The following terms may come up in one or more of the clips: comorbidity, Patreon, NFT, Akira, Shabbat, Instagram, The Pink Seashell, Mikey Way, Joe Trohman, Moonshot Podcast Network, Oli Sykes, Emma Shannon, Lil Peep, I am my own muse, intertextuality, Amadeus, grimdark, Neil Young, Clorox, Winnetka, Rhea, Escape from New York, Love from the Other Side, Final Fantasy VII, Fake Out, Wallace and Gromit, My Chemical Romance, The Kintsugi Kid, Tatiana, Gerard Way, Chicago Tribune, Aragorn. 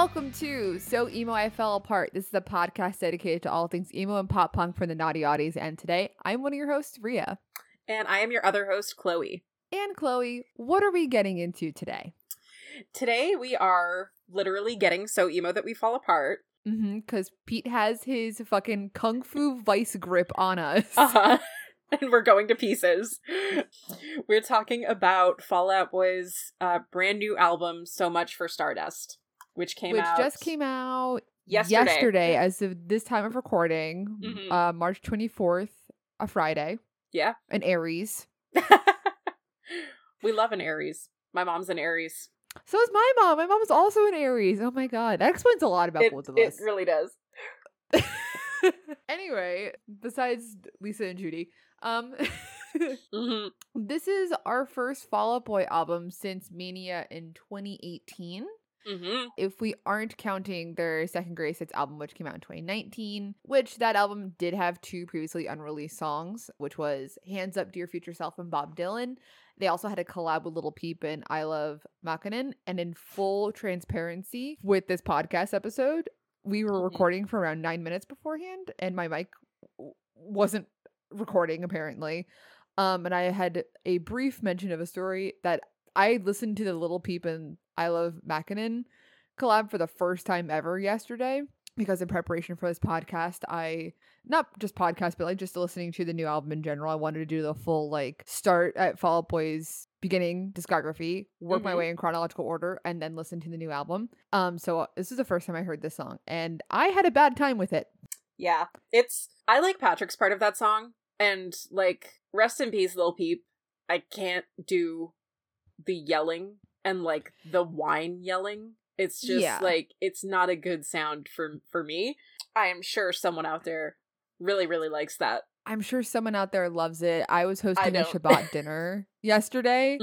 Welcome to So Emo I Fell Apart. This is a podcast dedicated to all things emo and pop punk for the naughty audience. And today, I'm one of your hosts, Rhea. And I am your other host, Chloe. And Chloe, what are we getting into today? Today, we are literally getting so emo that we fall apart. Mm-hmm, because Pete has his fucking Kung Fu Vice grip on us. Uh-huh. And we're going to pieces. We're talking about Fall Out Boy's brand new album, So Much for Stardust, which just came out yesterday as of this time of recording, mm-hmm. March 24th, a Friday. Yeah. An Aries. We love an Aries. My mom's an Aries. So is my mom. My mom is also an Aries. Oh my God. That explains a lot about both of us. It really does. Anyway, besides Lisa and Judy, mm-hmm. This is our first Fall Out Boy album since Mania in 2018. Mm-hmm. If we aren't counting their Second Grade Sets album, which came out in 2019, which that album did have two previously unreleased songs, which was Hands Up Dear Future Self and Bob Dylan. They also had a collab with Lil Peep and iLoveMakonnen. And in full transparency with this podcast episode, we were recording for around 9 minutes beforehand, and my mic wasn't recording, apparently. And I had a brief mention of a story that I listened to the Lil Peep and iLoveMakonnen collab for the first time ever yesterday, because in preparation for this podcast, just listening to the new album in general, I wanted to do the full, start at Fall Out Boy's beginning discography, work my way in chronological order, and then listen to the new album. So this is the first time I heard this song, and I had a bad time with it. Yeah, I like Patrick's part of that song, and rest in peace, Lil Peep. I can't do the yelling and the whine yelling. It's just it's not a good sound for me. I am sure someone out there really, really likes that. I'm sure someone out there loves it. I was hosting a Shabbat dinner yesterday,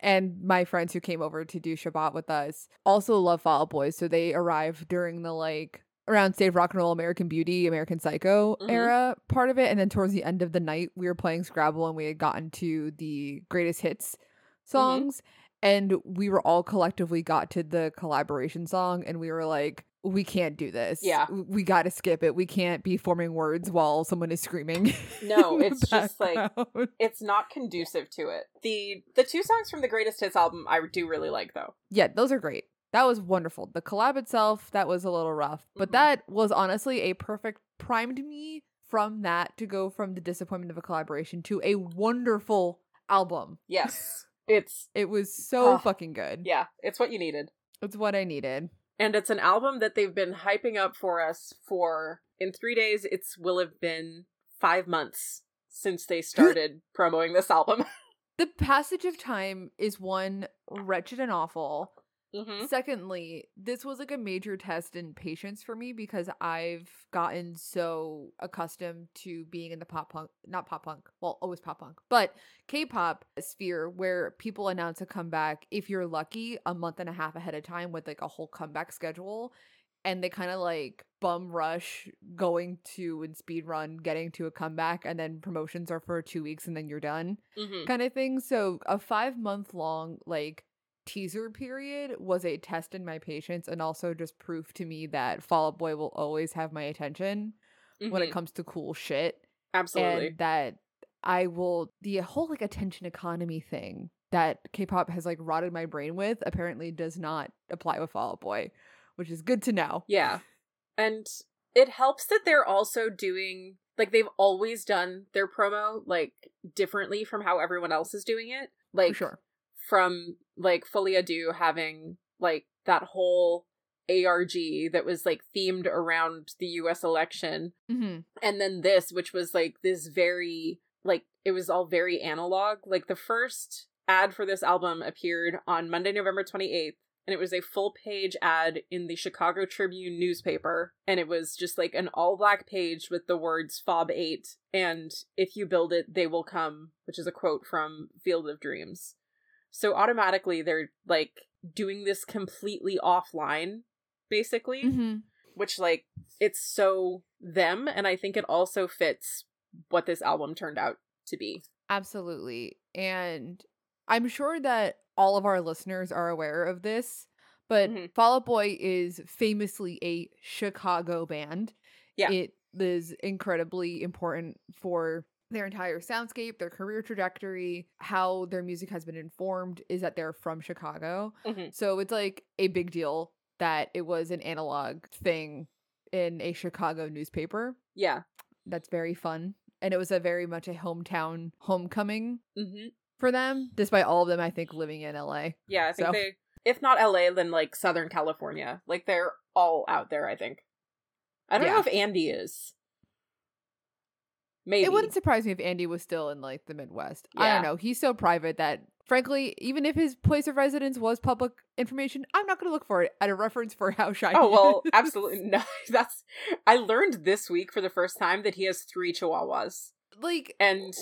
and my friends who came over to do Shabbat with us also love Fall Out Boy, so they arrived during the around Save Rock and Roll, American Beauty, American Psycho era part of it, and then towards the end of the night, we were playing Scrabble, and we had gotten to the greatest hits songs, and we were all collectively got to the collaboration song, and we were like, we can't do this. Yeah. We got to skip it. We can't be forming words while someone is screaming. No, it's just it's not conducive to it. The two songs from the Greatest Hits album I do really like, though. Yeah, those are great. That was wonderful. The collab itself, that was a little rough. But that was honestly a perfect primed me from that to go from the disappointment of a collaboration to a wonderful album. Yes. It was so fucking good. Yeah, it's what you needed. It's what I needed. And it's an album that they've been hyping up for us for, in 3 days, it will have been 5 months since they started promoting this album. The passage of time is one, wretched and awful. Mm-hmm. Secondly, this was a major test in patience for me, because I've gotten so accustomed to being in the K-pop sphere, where people announce a comeback, if you're lucky, a month and a half ahead of time with a whole comeback schedule. And they kind of bum rush going to and speed run, getting to a comeback, and then promotions are for 2 weeks and then you're done kind of thing. So a 5 month long, teaser period was a test in my patience, and also just proof to me that Fall Out Boy will always have my attention when it comes to cool shit. Absolutely. And that the whole attention economy thing that K-pop has rotted my brain with apparently does not apply with Fall Out Boy, which is good to know. Yeah. And it helps that they're also doing they've always done their promo differently from how everyone else is doing it. For sure. From Folie à Deux having that whole ARG that was themed around the US election, and then this, which was this very it was all very analog. The first ad for this album appeared on Monday, November 28th, and it was a full page ad in the Chicago Tribune newspaper, and it was just an all black page with the words FOB 8 and "If you build it, they will come," which is a quote from Field of Dreams. So automatically they're doing this completely offline, basically, which it's so them. And I think it also fits what this album turned out to be. Absolutely. And I'm sure that all of our listeners are aware of this, But Fall Out Boy is famously a Chicago band. Yeah. It is incredibly important for their entire soundscape, their career trajectory, how their music has been informed is that they're from Chicago. Mm-hmm. So it's like a big deal that it was an analog thing in a Chicago newspaper. Yeah. That's very fun. And it was a very much a hometown homecoming for them, despite all of them, I think, living in LA. Yeah, I think they, if not LA, then like Southern California. Like they're all out there, I think. I don't know if Andy is. Maybe. It wouldn't surprise me if Andy was still in like the Midwest. Yeah. I don't know. He's so private that, frankly, even if his place of residence was public information, I'm not going to look for it at a reference for how shy. Oh, well, absolutely. No, that's, I learned this week for the first time that he has 3 chihuahuas. Like, and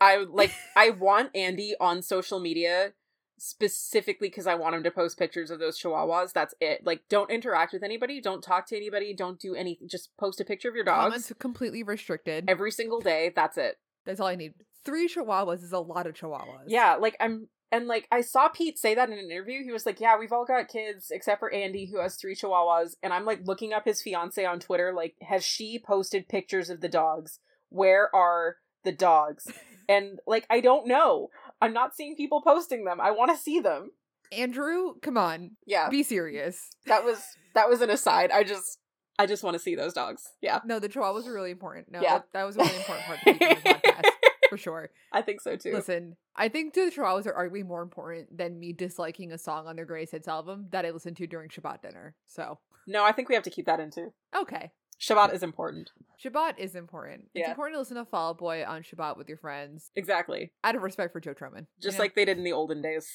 I like, I want Andy on social media specifically because I want him to post pictures of those chihuahuas. That's it. Like, don't interact with anybody, don't talk to anybody, don't do anything. Just post a picture of your dogs. Comments completely restricted every single day. That's it. That's all I need. 3 chihuahuas is a lot of chihuahuas. Yeah, like I saw Pete say that in an interview. He was like, yeah, we've all got kids except for Andy, who has 3 chihuahuas. And I'm like looking up his fiance on Twitter, like, has she posted pictures of the dogs? Where are the dogs? And like, I don't know. I'm not seeing people posting them. I want to see them. Andrew, come on. Yeah. Be serious. That was an aside. I just want to see those dogs. Yeah. No, the chihuahuas are really important. No, yeah. that was a really important part of the podcast. For sure. I think so too. Listen, I think the chihuahuas are arguably more important than me disliking a song on their greatest hits album that I listened to during Shabbat dinner. So. No, I think we have to keep that in too. Okay. Shabbat is important. Shabbat is important. Yeah. It's important to listen to Fall Out Boy on Shabbat with your friends. Exactly. Out of respect for Joe Trohman. Just like they did in the olden days.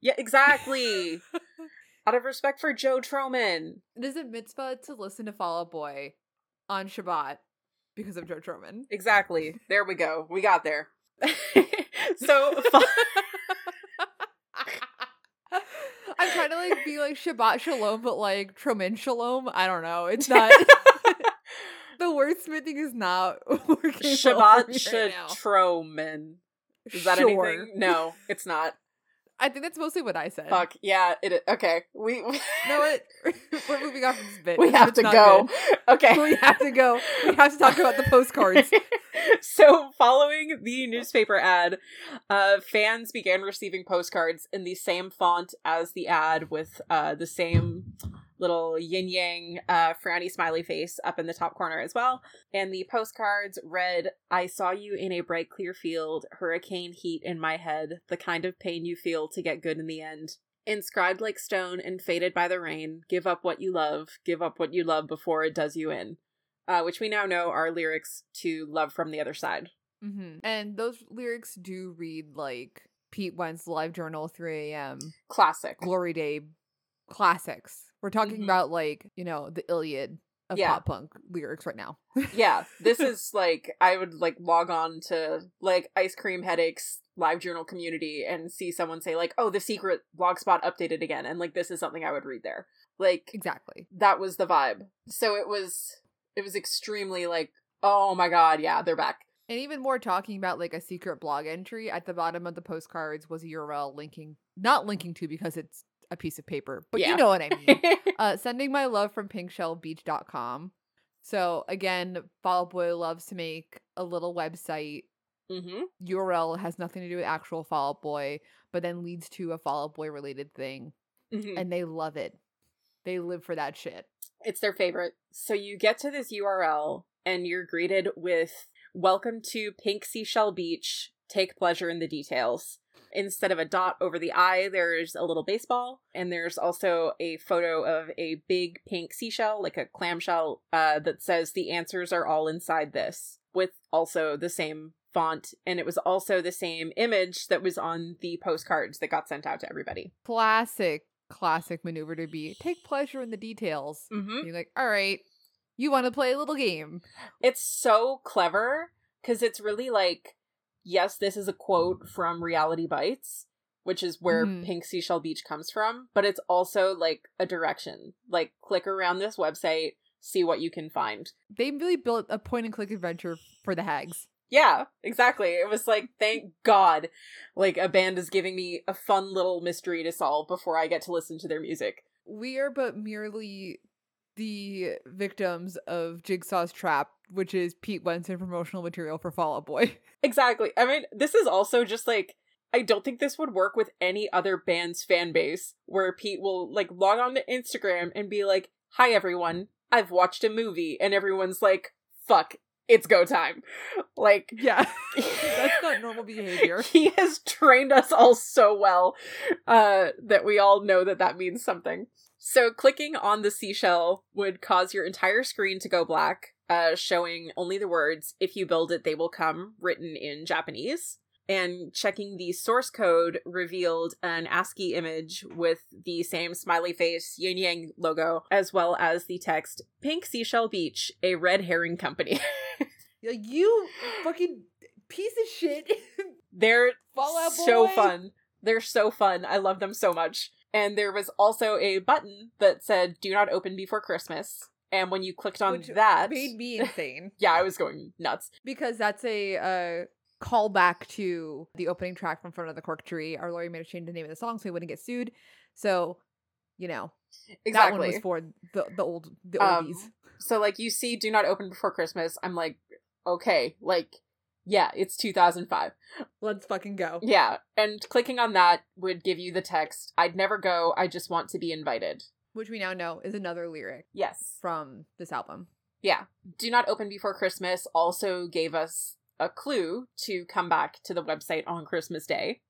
Yeah, exactly. Out of respect for Joe Trohman. It is a mitzvah to listen to Fall Out Boy on Shabbat because of Joe Trohman. Exactly. There we go. We got there. So... I'm trying to like be like Shabbat Shalom, but like Trohman Shalom. I don't know. It's not... The wordsmithing is not working. Shabbat Trohman. Is that anything? No, it's not. I think that's mostly what I said. Fuck yeah! It is. Okay. We know what? We're moving off this bit. We have to go. Good. Okay. We have to go. We have to talk about the postcards. So, following the newspaper ad, fans began receiving postcards in the same font as the ad, with the same little yin yang frowny smiley face up in the top corner as well. And the postcards read, I saw you in a bright clear field, hurricane heat in my head, the kind of pain you feel to get good in the end. Inscribed like stone and faded by the rain, give up what you love, give up what you love before it does you in. Which we now know are lyrics to Love from the Other Side. Mm-hmm. And those lyrics do read like Pete Wentz Live Journal 3 a.m. Classic. Glory Day classics. We're talking about, like, you know, the Iliad of pop punk lyrics right now. Yeah. This is like, I would like log on to like Ice Cream Headaches Live Journal community and see someone say like, oh, the secret blogspot updated again. And like, this is something I would read there. Like, exactly. That was the vibe. So it was extremely like, oh my God. Yeah. They're back. And even more talking about like a secret blog entry at the bottom of the postcards was a URL not linking to, because it's a piece of paper, but you know what I mean. Sending my love from pinkshellbeach.com. So again, Fall Out Boy loves to make a little website. URL has nothing to do with actual Fall Out Boy, but then leads to a Fall Out Boy related thing. And they love it. They live for that shit. It's their favorite. So you get to this URL and you're greeted with, welcome to Pink Seashell Beach. Take pleasure in the details. Instead of a dot over the I, there's a little baseball, and there's also a photo of a big pink seashell, like a clamshell, that says the answers are all inside this, with also the same font, and it was also the same image that was on the postcards that got sent out to everybody. Classic maneuver to be, take pleasure in the details. You're like, all right, you want to play a little game. It's so clever, because it's really like, yes, this is a quote from Reality Bites, which is where Pink Seashell Beach comes from, but it's also like a direction. Like, click around this website, see what you can find. They really built a point-and-click adventure for the hags. Yeah, exactly. It was like, thank God, like, a band is giving me a fun little mystery to solve before I get to listen to their music. We are but merely the victims of Jigsaw's trap, which is Pete Wentz and promotional material for Fall Out Boy. Exactly. I mean, this is also just like, I don't think this would work with any other band's fan base, where Pete will like log on to Instagram and be like, "Hi everyone, I've watched a movie," and everyone's like, "Fuck, it's go time." Like, yeah, that's not normal behavior. He has trained us all so well that we all know that that means something. So clicking on the seashell would cause your entire screen to go black, showing only the words, "If you build it, they will come," written in Japanese. And checking the source code revealed an ASCII image with the same smiley face yin yang logo, as well as the text, "Pink Seashell Beach, a red herring company." You fucking piece of shit. They're so fun. They're so fun. I love them so much. And there was also a button that said, "Do not open before Christmas." And when you clicked on that... made me insane. Yeah, I was going nuts. Because that's a... call back to the opening track from Front of the Cork Tree. Our lawyer made a change to the name of the song so he wouldn't get sued. So, you know, exactly. That one was for the oldies. So, like, you see "Do Not Open Before Christmas." I'm like, okay, like, yeah, it's 2005. Let's fucking go. Yeah, and clicking on that would give you the text, "I'd never go, I just want to be invited." Which we now know is another lyric. Yes. From this album. Yeah. "Do Not Open Before Christmas" also gave us a clue to come back to the website on Christmas Day.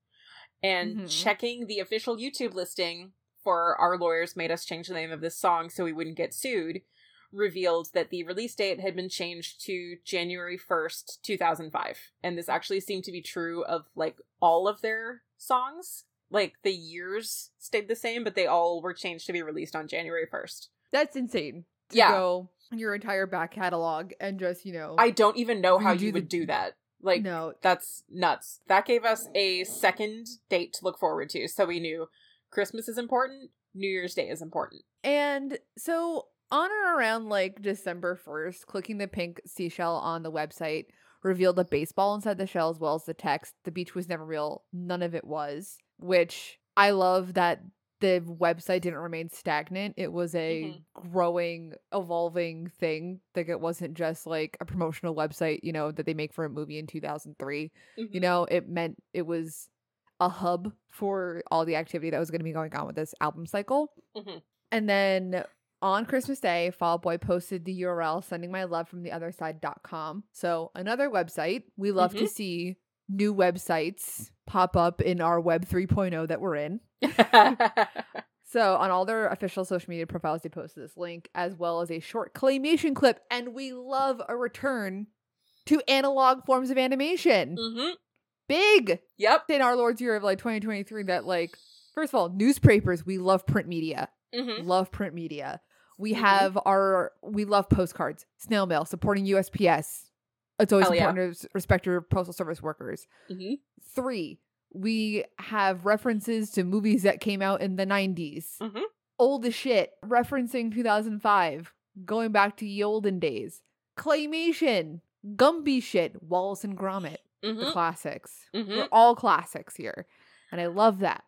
And checking the official YouTube listing for "Our Lawyers Made Us Change the Name of This Song So We Wouldn't Get Sued" revealed that the release date had been changed to January 1st, 2005. And this actually seemed to be true of, like, all of their songs. Like, the years stayed the same, but they all were changed to be released on January 1st. That's insane. Yeah. So your entire back catalog and just, you know, I don't even know how you would do that. Like, no, that's nuts. That gave us a second date to look forward to. So we knew Christmas is important, New Year's Day is important. And so on or around like December 1st, clicking the pink seashell on the website revealed a baseball inside the shell, as well as the text, "The beach was never real, none of it was," which I love that the website didn't remain stagnant. It was a growing, evolving thing. Like, it wasn't just like a promotional website, you know, that they make for a movie in 2003. You know, it meant it was a hub for all the activity that was going to be going on with this album cycle. And then on Christmas Day, Fall Out Boy posted the URL, sendingmylovefromtheotherside.com. So another website. We love to see new websites pop up in our Web 3.0 that we're in. So on all their official social media profiles, they posted this link, as well as a short claymation clip. And we love a return to analog forms of animation. Big. Yep. In our Lord's Year of like 2023, that, like, first of all, newspapers, we love print media. Love print media. We have we love postcards, snail mail, supporting USPS. It's always important to respect your postal service workers. Three, we have references to movies that came out in the 90s. Old as shit. Referencing 2005. Going back to the olden days. Claymation. Gumby shit. Wallace and Gromit. The classics. We're all classics here. And I love that.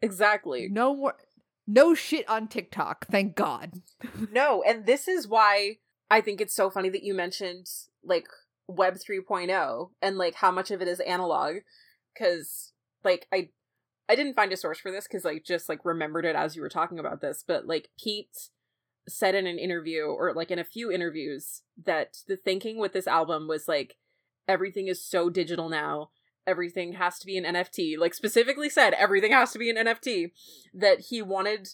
Exactly. No more. No shit on TikTok. Thank God. No. And this is why I think it's so funny that you mentioned, like, Web 3.0 and, like, how much of it is analog, because, like, I didn't find a source for this because I just, like, remembered it as you were talking about this, but, like, Pete said in an interview, or, like, in a few interviews, that the thinking with this album was, like, everything is so digital now, everything has to be an NFT, like, specifically said everything has to be an NFT, that he wanted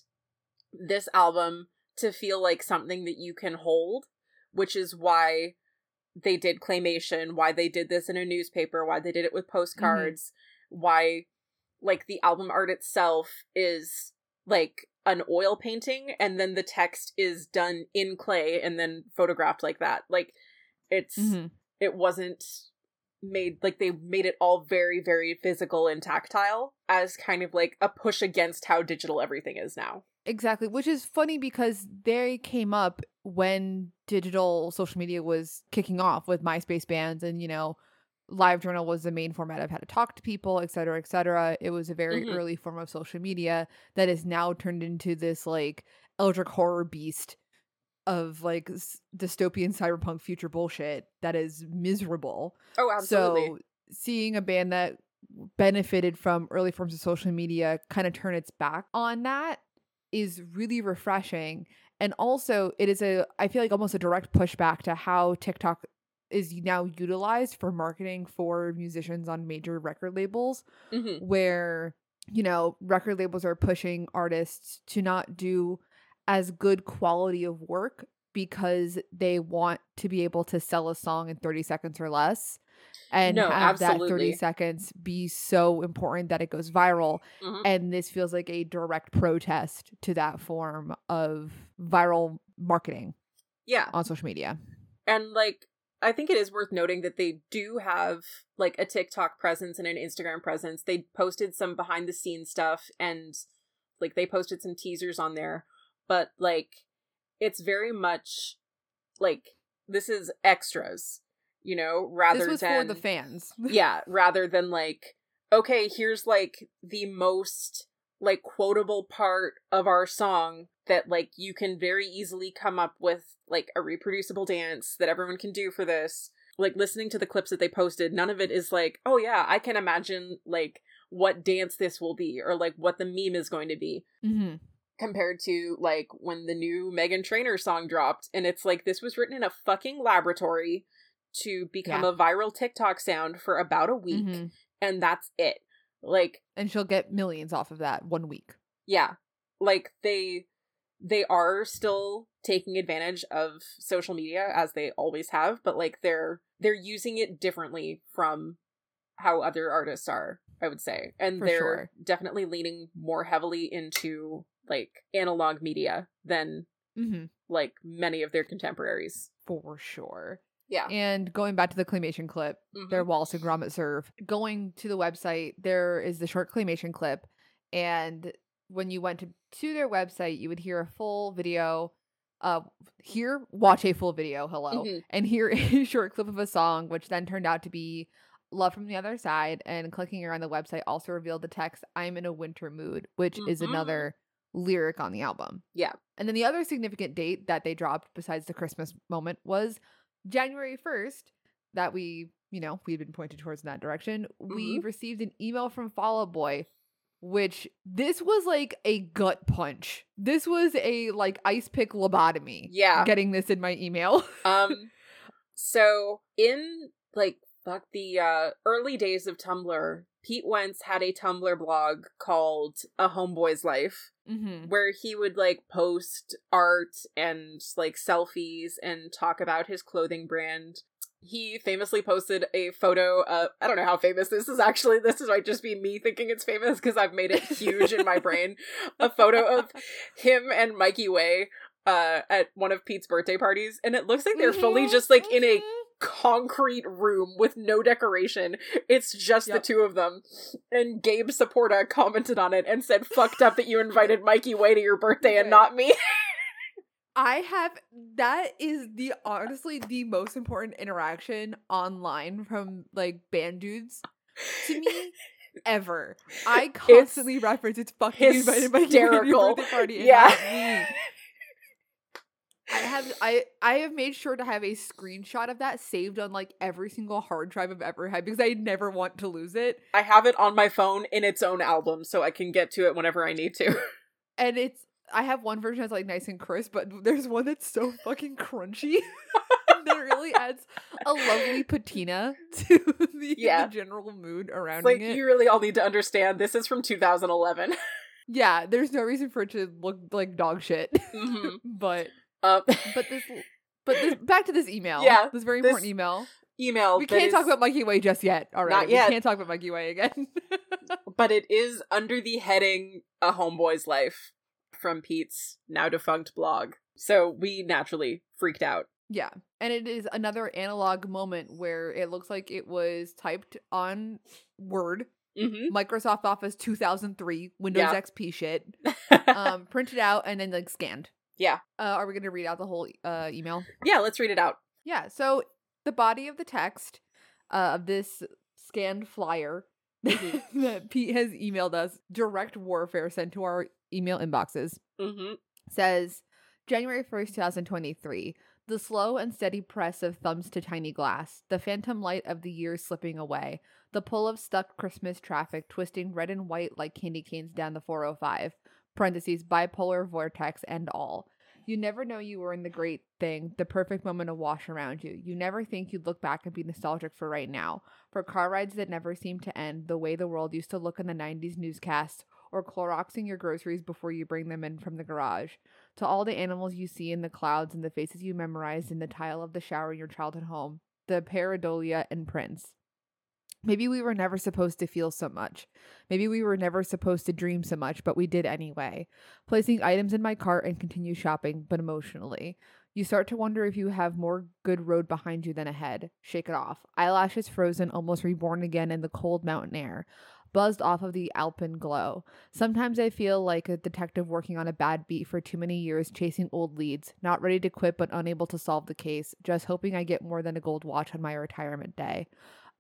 this album to feel like something that you can hold, which is why they did claymation, why they did this in a newspaper, why they did it with postcards, why, like, the album art itself is, like, an oil painting, and then the text is done in clay and then photographed like that. Like, it's, it wasn't made, like, they made it all very, very physical and tactile as kind of, like, a push against how digital everything is now. Exactly, which is funny because they came up when digital social media was kicking off with MySpace bands and, you know, live journal was the main format of how to talk to people, et cetera, et cetera. It was a very early form of social media that is now turned into this like eldritch horror beast of like dystopian cyberpunk future bullshit that is miserable. Oh, absolutely. So seeing a band that benefited from early forms of social media kind of turn its back on that is really refreshing. And also it is a, I feel like almost a direct pushback to how TikTok is now utilized for marketing for musicians on major record labels, where, you know, record labels are pushing artists to not do as good quality of work because they want to be able to sell a song in 30 seconds or less and that 30 seconds be so important that it goes viral. And this feels like a direct protest to that form of viral marketing on social media. And like, I think it is worth noting that they do have like a TikTok presence and an Instagram presence. They posted some behind the scenes stuff and like they posted some teasers on there, but like it's very much like this is extras, you know, rather than... This was for the fans. Rather than like, okay, here's like the most like quotable part of our song that like you can very easily come up with like a reproducible dance that everyone can do for this. Like listening to the clips that they posted, none of it is like, oh yeah, I can imagine like what dance this will be or like what the meme is going to be. Compared to like when the new Meghan Trainor song dropped and it's like this was written in a fucking laboratory to become a viral TikTok sound for about a week and that's it. Like, and she'll get millions off of that 1 week. Like they are still taking advantage of social media as they always have, but like they're using it differently from how other artists are, I would say. And for they're definitely leaning more heavily into like analog media than like many of their contemporaries. For sure. Yeah. And going back to the claymation clip, their Wallace and Gromit serve. Going to the website, there is the short claymation clip. And when you went to their website, you would hear a full video. Watch a full video. Hello. And hear a short clip of a song, which then turned out to be Love from the Other Side. And clicking around the website also revealed the text, I'm in a winter mood, which is another lyric on the album. Yeah. And then the other significant date that they dropped besides the Christmas moment was January 1st, that we've been pointed towards in that direction. We received an email from Fall Out Boy, which this was like a gut punch. This was a like ice pick lobotomy. Yeah. Getting this in my email. So in like the early days of Tumblr, Pete Wentz had a Tumblr blog called A Homeboy's Life, where he would like post art and like selfies and talk about his clothing brand. He famously posted a photo of, I don't know how famous this is actually, this might just be me thinking it's famous because I've made it huge in my brain, a photo of him and Mikey Way at one of Pete's birthday parties. And it looks like they're fully just like in a concrete room with no decoration. It's just the two of them. And Gabe Saporta commented on it and said, fucked up that you invited Mikey Way to your birthday and not me. That is honestly the most important interaction online from like band dudes to me ever. I constantly reference it's fucking invited Mikey Way to your birthday party and not me. I have made sure to have a screenshot of that saved on like every single hard drive I've ever had because I never want to lose it. I have it on my phone in its own album so I can get to it whenever I need to. And I have one version that's like nice and crisp, but there's one that's so fucking crunchy that really adds a lovely patina to the general mood around it. Like, you really all need to understand this is from 2011. Yeah, there's no reason for it to look like dog shit. But back to this email. Yeah, this very important email. We can't talk about Mikey Way just yet. All right, we can't talk about Mikey Way again. But it is under the heading "A Homeboy's Life" from Pete's now defunct blog. So we naturally freaked out. Yeah, and it is another analog moment where it looks like it was typed on Word. Microsoft Office 2003 Windows XP shit, printed out and then like scanned. Yeah. Are we going to read out the whole email? Yeah, let's read it out. Yeah. So the body of the text of this scanned flyer mm-hmm. that Pete has emailed us, direct warfare sent to our email inboxes. Mm-hmm. Says, January 1st, 2023. The slow and steady press of thumbs to tiny glass, the phantom light of the year slipping away, the pull of stuck Christmas traffic twisting red and white like candy canes down the 405, parentheses, bipolar vortex and all. You never know you were in the great thing, the perfect moment of wash around you. You never think you'd look back and be nostalgic for right now, for car rides that never seem to end, the way the world used to look in the 90s newscasts, or Cloroxing your groceries before you bring them in from the garage, to all the animals you see in the clouds and the faces you memorized in the tile of the shower in your childhood home, the pareidolia and prints. Maybe we were never supposed to feel so much. Maybe we were never supposed to dream so much, but we did anyway. Placing items in my cart and continue shopping, but emotionally. You start to wonder if you have more good road behind you than ahead. Shake it off. Eyelashes frozen, almost reborn again in the cold mountain air. Buzzed off of the Alpen glow. Sometimes I feel like a detective working on a bad beat for too many years, chasing old leads, not ready to quit but unable to solve the case, just hoping I get more than a gold watch on my retirement day.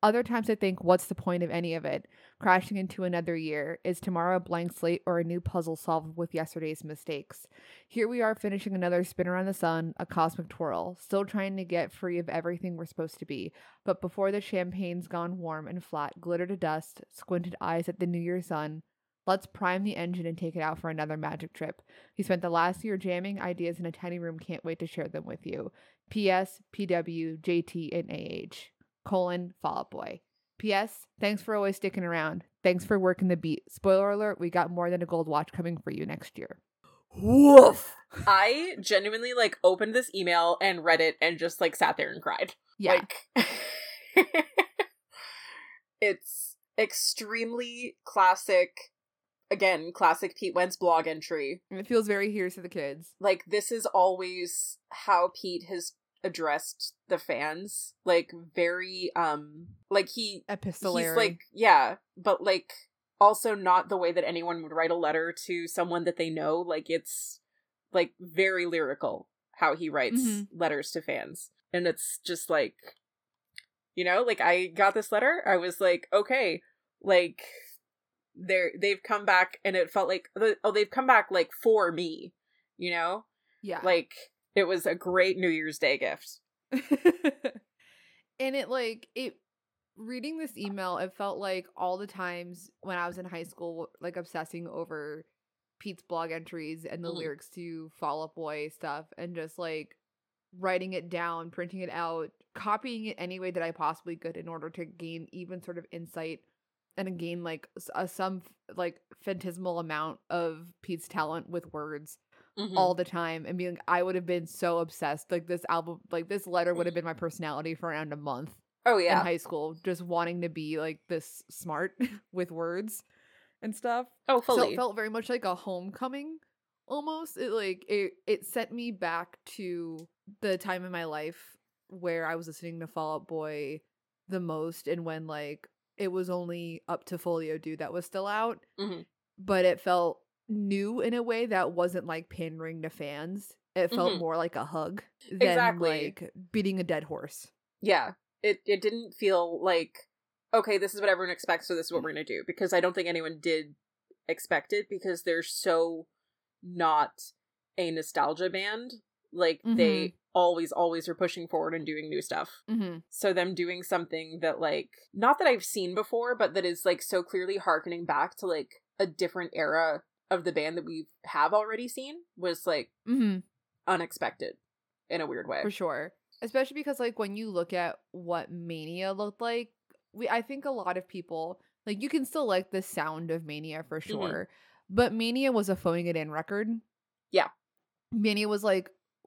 Other times I think, what's the point of any of it? Crashing into another year. Is tomorrow a blank slate or a new puzzle solved with yesterday's mistakes? Here we are finishing another spin around the sun, a cosmic twirl, still trying to get free of everything we're supposed to be. But before the champagne's gone warm and flat, glitter to dust, squinted eyes at the New Year's sun, let's prime the engine and take it out for another magic trip. He spent the last year jamming ideas in a tiny room, can't wait to share them with you. P.S., P.W., J.T., and A.H. : Fall Out Boy. P.S., thanks for always sticking around. Thanks for working the beat. Spoiler alert, we got more than a gold watch coming for you next year. Woof! I genuinely, opened this email and read it and just, sat there and cried. Yeah. It's extremely classic Pete Wentz blog entry. And it feels very Here's to the Kids. This is always how Pete has addressed the fans. Very, he... epistolary. He's also not the way that anyone would write a letter to someone that they know. It's, very lyrical how he writes mm-hmm. letters to fans. And it's just, I got this letter, I was okay, they've come back, and it felt they've come back, for me, Yeah. It was a great New Year's Day gift. And reading this email, it felt like all the times when I was in high school, obsessing over Pete's blog entries and the mm-hmm. lyrics to Fall Out Boy stuff, and just, writing it down, printing it out, copying it any way that I possibly could in order to gain even sort of insight and gain some phantasmal amount of Pete's talent with words mm-hmm. all the time, and being I would have been so obsessed. This album, this letter would have been my personality for around a month. Oh yeah, in high school, just wanting to be this smart with words and stuff. Oh, fully. So it felt very much like a homecoming almost. It sent me back to the time in my life where I was listening to Fall Out Boy the most, and when it was only up to Folie à Deux that was still out, mm-hmm. but it felt new in a way that wasn't pandering to fans. It felt mm-hmm. more like a hug than beating a dead horse. Yeah, it didn't feel okay, this is what everyone expects, so this is what we're gonna do, because I don't think anyone did expect it, because they're so not a nostalgia band. Mm-hmm. They always are pushing forward and doing new stuff. Mm-hmm. So them doing something that not that I've seen before, but that is so clearly harkening back to a different era of the band that we have already seen was mm-hmm. unexpected in a weird way. For sure. Especially because when you look at what Mania looked like, I think a lot of people, you can still like the sound of Mania for sure, mm-hmm. but Mania was a phoning it in record. Yeah. Mania was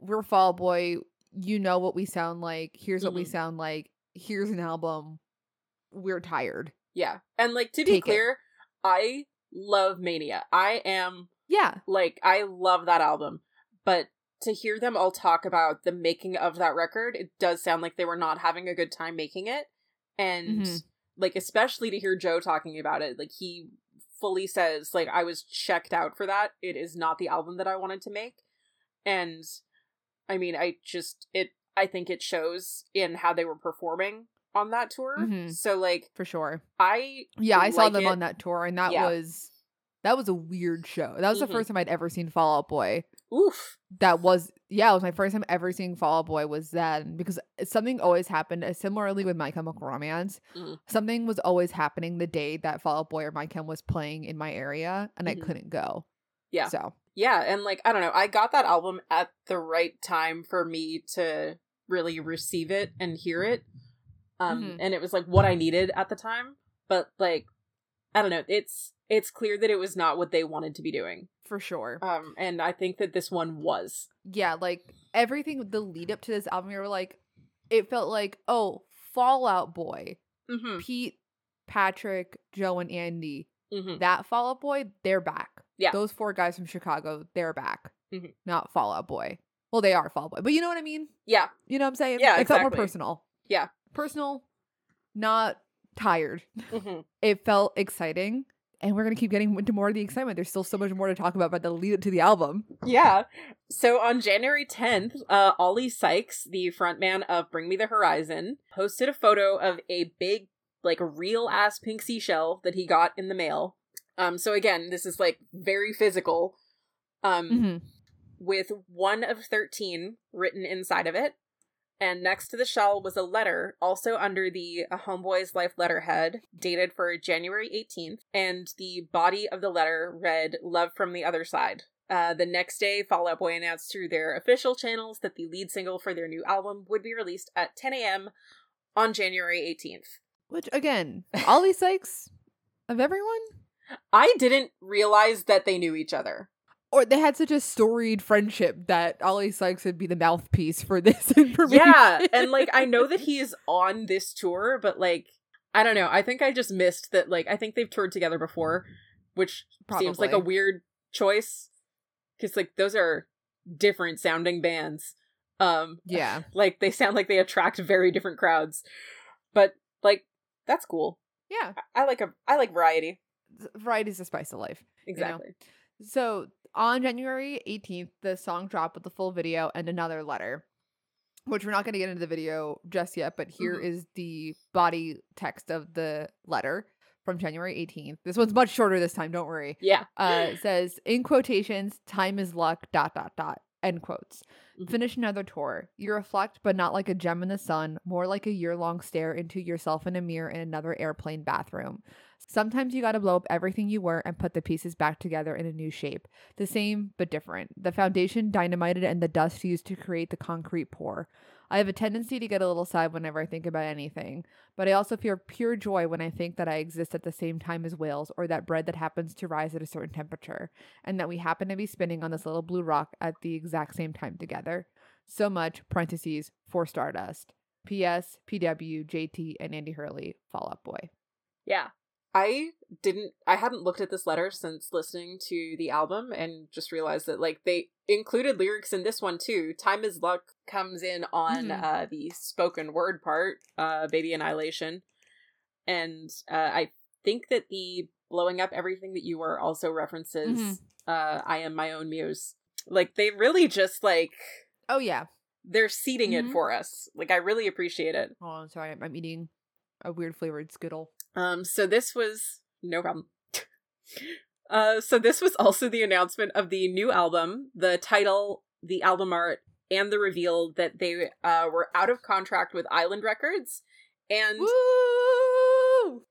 we're Fall Out Boy, you know what we sound like, here's mm-hmm. what we sound like, here's an album, we're tired. Yeah. And to be clear, I love Mania. I am. Yeah. I love that album. But to hear them all talk about the making of that record, it does sound like they were not having a good time making it. And mm-hmm. Especially to hear Joe talking about it, he fully says, I was checked out for that. It is not the album that I wanted to make. And I mean, I think it shows in how they were performing on that tour. Mm-hmm. So like for sure. I saw them on that tour, and that was a weird show. That was the first time I'd ever seen Fall Out Boy. Oof. It was my first time ever seeing Fall Out Boy was then, because something always happened similarly with My Chemical Romance. Something was always happening the day that Fall Out Boy or My Chem was playing in my area, and I couldn't go. Yeah. So yeah, and like I don't know, I got that album at the right time for me to really receive it and hear it. And it was like what I needed at the time, but like I don't know, it's clear that it was not what they wanted to be doing. For sure. And I think that this one was. Yeah, like everything, the lead up to this album, you were like, it felt like, oh, Fall Out Boy, Pete, Patrick, Joe, and Andy, that Fall Out Boy, they're back. Yeah. Those four guys from Chicago, they're back. Not Fall Out Boy. Well, they are Fall Out Boy, but you know what I mean? Yeah. You know what I'm saying? Yeah, exactly. It felt more personal. Yeah. Personal, not tired. It felt exciting. And we're going to keep getting into more of the excitement. There's still so much more to talk about the lead up to the album. Yeah. So on January 10th, Oli Sykes, the frontman of Bring Me the Horizon, posted a photo of a big, like, real-ass pink seashell that he got in the mail. So again, this is, like, very physical. With 1 of 13 written inside of it. And next to the shell was a letter, also under the A Homeboy's Life letterhead, dated for January 18th. And the body of the letter read, Love from the Other Side. The next day, Fall Out Boy announced through their official channels that the lead single for their new album would be released at 10 a.m. on January 18th. Which, again, Oli Sykes, of everyone? I didn't realize that they knew each other. Or they had such a storied friendship that Oli Sykes would be the mouthpiece for this information. Yeah, and, like, I know that he is on this tour, but, like, I don't know. I think I just missed that, like, I think they've toured together before, which seems like a weird choice. Because, like, those are different sounding bands. Yeah. Like, they sound like they attract very different crowds. But, like, that's cool. Yeah. I like variety. Variety is the spice of life. Exactly. You know? So... on January 18th, the song dropped with the full video and another letter, which we're not going to get into the video just yet, but here is the body text of the letter from January 18th. This one's much shorter this time, don't worry. Yeah. It says, in quotations, time is luck, ... end quotes. Finish another tour. You reflect, but not like a gem in the sun, more like a year-long stare into yourself in a mirror in another airplane bathroom. Sometimes you gotta blow up everything you were and put the pieces back together in a new shape. The same, but different. The foundation dynamited and the dust used to create the concrete pour. I have a tendency to get a little sad whenever I think about anything, but I also feel pure joy when I think that I exist at the same time as whales, or that bread that happens to rise at a certain temperature, and that we happen to be spinning on this little blue rock at the exact same time together. So much, parentheses, for Stardust. P.S., PW, JT, and Andy Hurley, Fall Out Boy. Yeah. I hadn't looked at this letter since listening to the album, and just realized that, like, they included lyrics in this one too. Time is luck comes in on the spoken word part, Baby Annihilation. And I think that the blowing up everything that you were also references I Am My Own Muse. Like, they really just, like, oh yeah, they're seeding it for us. Like, I really appreciate it. Oh, I'm sorry, I'm eating a weird flavored Skittle. So this was... no problem. So this was also the announcement of the new album, the title, the album art, and the reveal that they were out of contract with Island Records and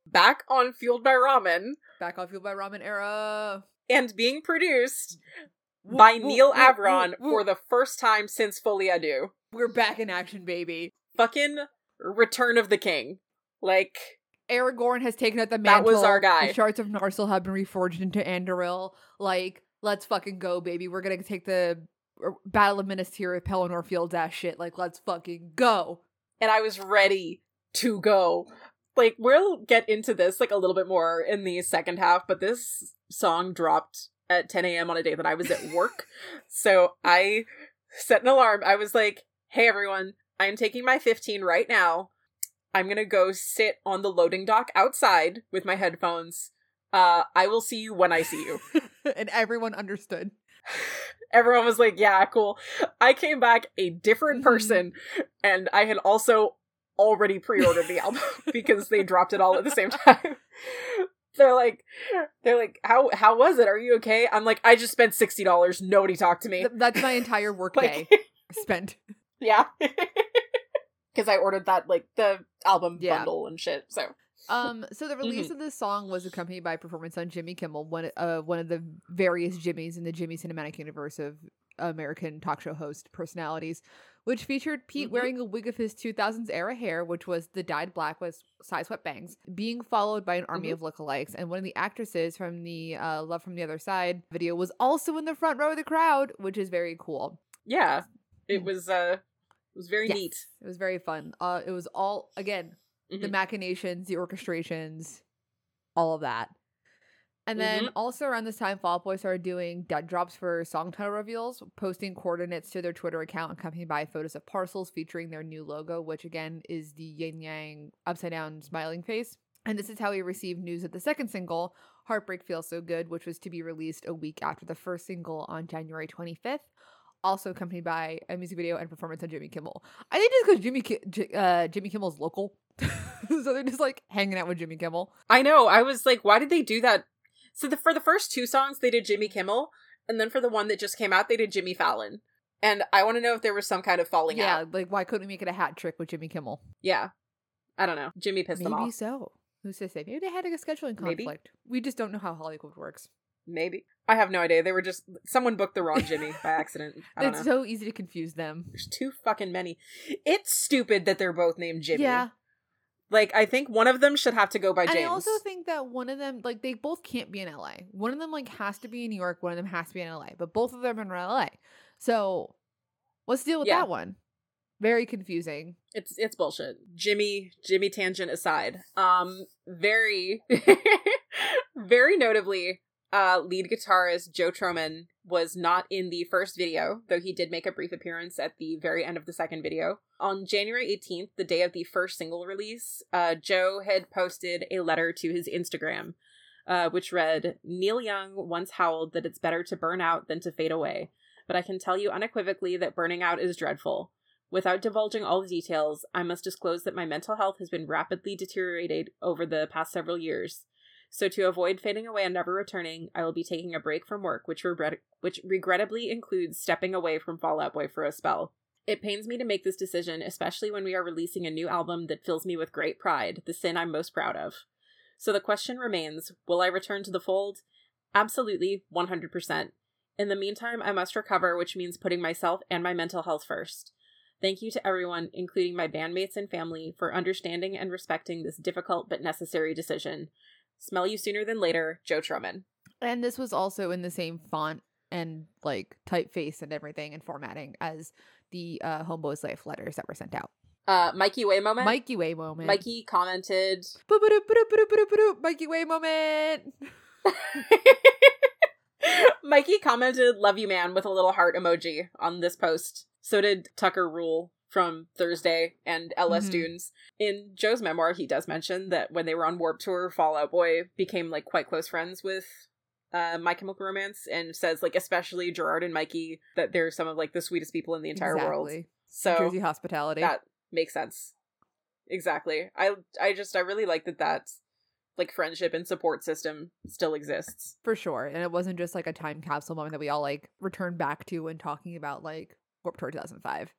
back on Fueled by Ramen. Back on Fueled by Ramen era. And being produced by Neil Avron for the first time since Folie à Deux. We're back in action, baby. Fucking Return of the King. Like... Aragorn has taken out the mantle. That was our guy. The shards of Narsil have been reforged into Andoril. Like, let's fucking go, baby. We're gonna take the Battle of Minas Tirith, Pelennor Fields ass shit. Like, let's fucking go. And I was ready to go. Like, we'll get into this, like, a little bit more in the second half, but this song dropped at 10 a.m. on a day that I was at work. So I set an alarm. I was like, hey, everyone, I'm taking my 15 right now. I'm going to go sit on the loading dock outside with my headphones. I will see you when I see you. And everyone understood. Everyone was like, yeah, cool. I came back a different person, and I had also already pre-ordered the album because they dropped it all at the same time. They're like, how was it? Are you okay? I'm like, I just spent $60. Nobody talked to me. That's my entire work day spent. Yeah. Because I ordered that, like, the album bundle and shit, so. So the release of this song was accompanied by a performance on Jimmy Kimmel, one of the various Jimmys in the Jimmy Cinematic Universe of American talk show host personalities, which featured Pete wearing a wig of his 2000s era hair, which was the dyed black with side swept bangs, being followed by an army of lookalikes. And one of the actresses from the Love from the Other Side video was also in the front row of the crowd, which is very cool. Yeah, it was very neat. It was very fun. It was all, again... the machinations, the orchestrations, all of that. And then also around this time, Fall Out Boy started doing dead drops for song title reveals, posting coordinates to their Twitter account accompanied by photos of parcels featuring their new logo, which again is the yin-yang upside-down smiling face. And this is how he received news of the second single, Heartbreak Feels So Good, which was to be released a week after the first single on January 25th. Also accompanied by a music video and performance on Jimmy Kimmel. I think just because Jimmy Kimmel's local. So they're just like hanging out with Jimmy Kimmel. I know. I was like, why did they do that? So for the first two songs, they did Jimmy Kimmel. And then for the one that just came out, they did Jimmy Fallon. And I want to know if there was some kind of falling out. Yeah, like why couldn't we make it a hat trick with Jimmy Kimmel? Yeah. I don't know. Jimmy pissed them off. Maybe so. Who's to say? Maybe they had a scheduling conflict. Maybe. We just don't know how Hollywood works. Maybe. I have no idea. They were just... Someone booked the wrong Jimmy by accident. I don't know. It's so easy to confuse them. There's too fucking many. It's stupid that they're both named Jimmy. Yeah. Like, I think one of them should have to go by James. I also think that one of them... Like, they both can't be in LA. One of them, like, has to be in New York. One of them has to be in LA. But both of them are in LA. So, let's deal with that one. Very confusing. It's bullshit. Jimmy tangent aside. Very... very notably... lead guitarist Joe Trohman was not in the first video, though he did make a brief appearance at the very end of the second video. On January 18th, the day of the first single release, Joe had posted a letter to his Instagram, which read, "Neil Young once howled that it's better to burn out than to fade away, but I can tell you unequivocally that burning out is dreadful. Without divulging all the details, I must disclose that my mental health has been rapidly deteriorated over the past several years. So to avoid fading away and never returning, I will be taking a break from work, which regrettably includes stepping away from Fall Out Boy for a spell. It pains me to make this decision, especially when we are releasing a new album that fills me with great pride, the sin I'm most proud of. So the question remains, will I return to the fold? Absolutely, 100%. In the meantime, I must recover, which means putting myself and my mental health first. Thank you to everyone, including my bandmates and family, for understanding and respecting this difficult but necessary decision. Smell you sooner than later, Joe Trohman." And this was also in the same font and, like, typeface and everything and formatting as the Homeboy's Life letters that were sent out. Mikey Way moment. Mikey Way moment. Mikey commented. Mikey Way moment. Mikey commented, "Love you, man," with a little heart emoji on this post. So did Tucker Rule from Thursday and LS Dunes. In Joe's memoir, he does mention that when they were on Warped Tour, Fall Out Boy became, like, quite close friends with My Chemical Romance, and says, like, especially Gerard and Mikey, that they're some of, like, the sweetest people in the entire world. So Jersey hospitality. That makes sense. Exactly. I really like that, like, friendship and support system still exists. For sure. And it wasn't just, like, a time capsule moment that we all, like, return back to when talking about, like, Warped Tour 2005.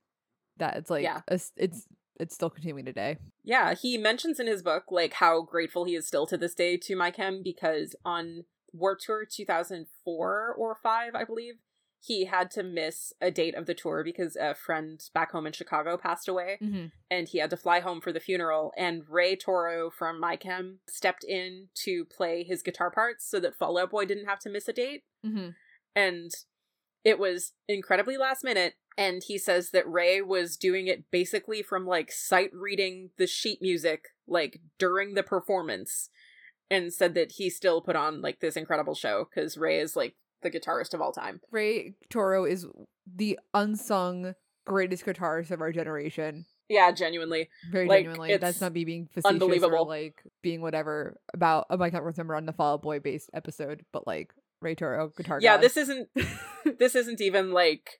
That it's like it's still continuing today. Yeah, he mentions in his book, like, how grateful he is still to this day to My Chem, because on Warped Tour 2004 or 5, I believe, he had to miss a date of the tour because a friend back home in Chicago passed away, and he had to fly home for the funeral. And Ray Toro from My Chem stepped in to play his guitar parts so that Fall Out Boy didn't have to miss a date, and it was incredibly last minute. And he says that Ray was doing it basically from, like, sight reading the sheet music, like, during the performance, and said that he still put on, like, this incredible show because Ray is, like, the guitarist of all time. Ray Toro is the unsung greatest guitarist of our generation. Yeah, genuinely. Very, like, genuinely. That's not me being facetious, unbelievable, or, like, being whatever about, I can't remember on the Fall Out Boy based episode, but, like, Ray Toro, guitar god. Yeah, this isn't even, like...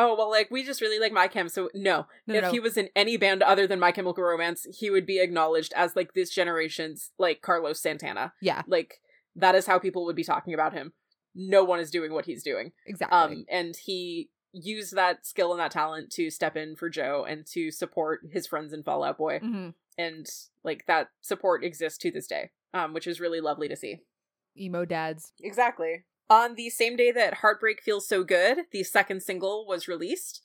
oh, well, like, we just really like My Chem, so no. He was in any band other than My Chemical Romance, he would be acknowledged as, like, this generation's, like, Carlos Santana. Yeah. Like, that is how people would be talking about him. No one is doing what he's doing. Exactly. And he used that skill and that talent to step in for Joe and to support his friends in Fall Out Boy. Mm-hmm. And, like, that support exists to this day, which is really lovely to see. Emo dads. Exactly. On the same day that Heartbreak Feels So Good, the second single, was released,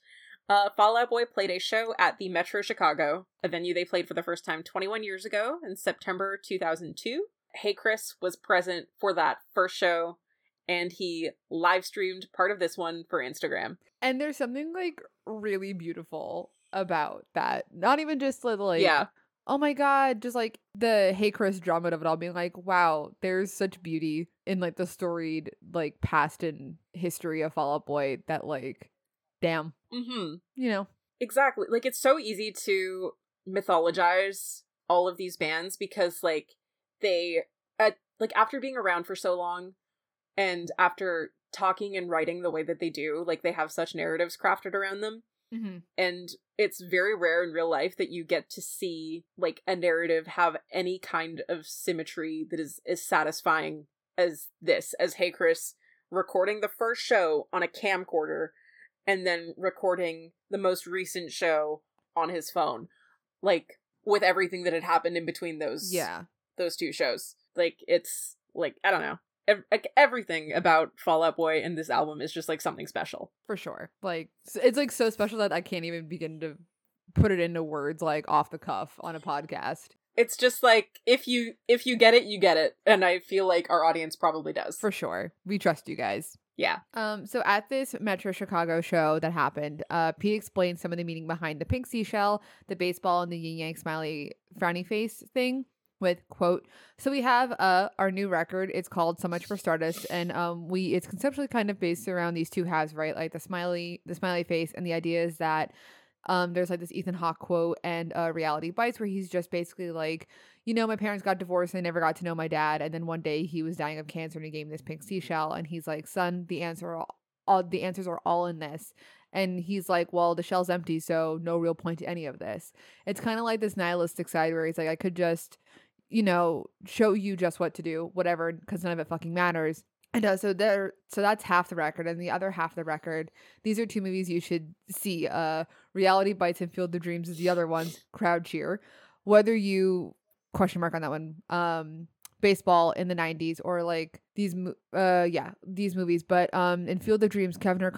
Fall Out Boy played a show at the Metro Chicago, a venue they played for the first time 21 years ago in September 2002. Hey Chris was present for that first show, and he live-streamed part of this one for Instagram. And there's something, like, really beautiful about that. Not even just, like... Yeah. Oh my God, just like the Hey Chris drama of it all being like, wow, there's such beauty in like the storied like past and history of Fall Out Boy that like, damn, mm-hmm. You know. Exactly. Like it's so easy to mythologize all of these bands because like they, like after being around for so long and after talking and writing the way that they do, like they have such narratives crafted around them. Mm-hmm. And it's very rare in real life that you get to see like a narrative have any kind of symmetry that is as satisfying as this, as Hey Chris recording the first show on a camcorder and then recording the most recent show on his phone, like with everything that had happened in between those two shows. Like it's like, I don't know, everything about Fall Out Boy and this album is just like something special for sure. Like it's like so special that I can't even begin to put it into words, like off the cuff on a podcast. It's just like if you get it, you get it, and I feel like our audience probably does for sure. We trust you guys. Yeah. So at this Metro Chicago show that happened, Pete explained some of the meaning behind the pink seashell, the baseball, and the yin yang smiley frowny face thing. With quote, so we have our new record. It's called So Much for Stardust, and it's conceptually kind of based around these two halves, right? Like the smiley face, and the idea is that there's like this Ethan Hawke quote and Reality Bites where he's just basically like, you know, my parents got divorced and I never got to know my dad, and then one day he was dying of cancer and he gave him this pink seashell, and he's like, son, the answers are all in this. And he's like, well, the shell's empty, so no real point to any of this. It's kind of like this nihilistic side where he's like, I could just, you know, show you just what to do, whatever, because none of it fucking matters. And so that's half the record. And the other half of the record, these are two movies you should see. Reality Bites and Field of Dreams is the other ones. Crowd cheer. Whether you, question mark on that one, baseball in the 90s or like these movies. But in Field of Dreams, Kevin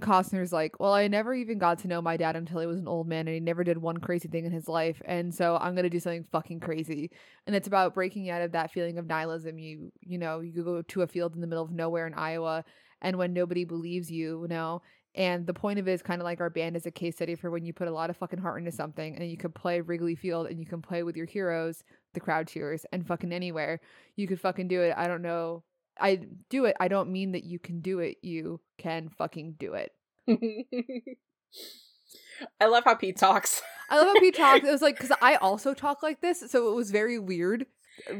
Costner's like, well, I never even got to know my dad until he was an old man, and he never did one crazy thing in his life, and so I'm gonna do something fucking crazy. And it's about breaking out of that feeling of nihilism. You know, you go to a field in the middle of nowhere in Iowa, and when nobody believes you, you know. And the point of it is kind of like our band is a case study for when you put a lot of fucking heart into something, and you could play Wrigley Field, and you can play with your heroes, the crowd cheers, and fucking anywhere. You could fucking do it. I don't know. I do it. I don't mean that you can do it. You can fucking do it. I love how Pete talks. It was like, because I also talk like this. So it was very weird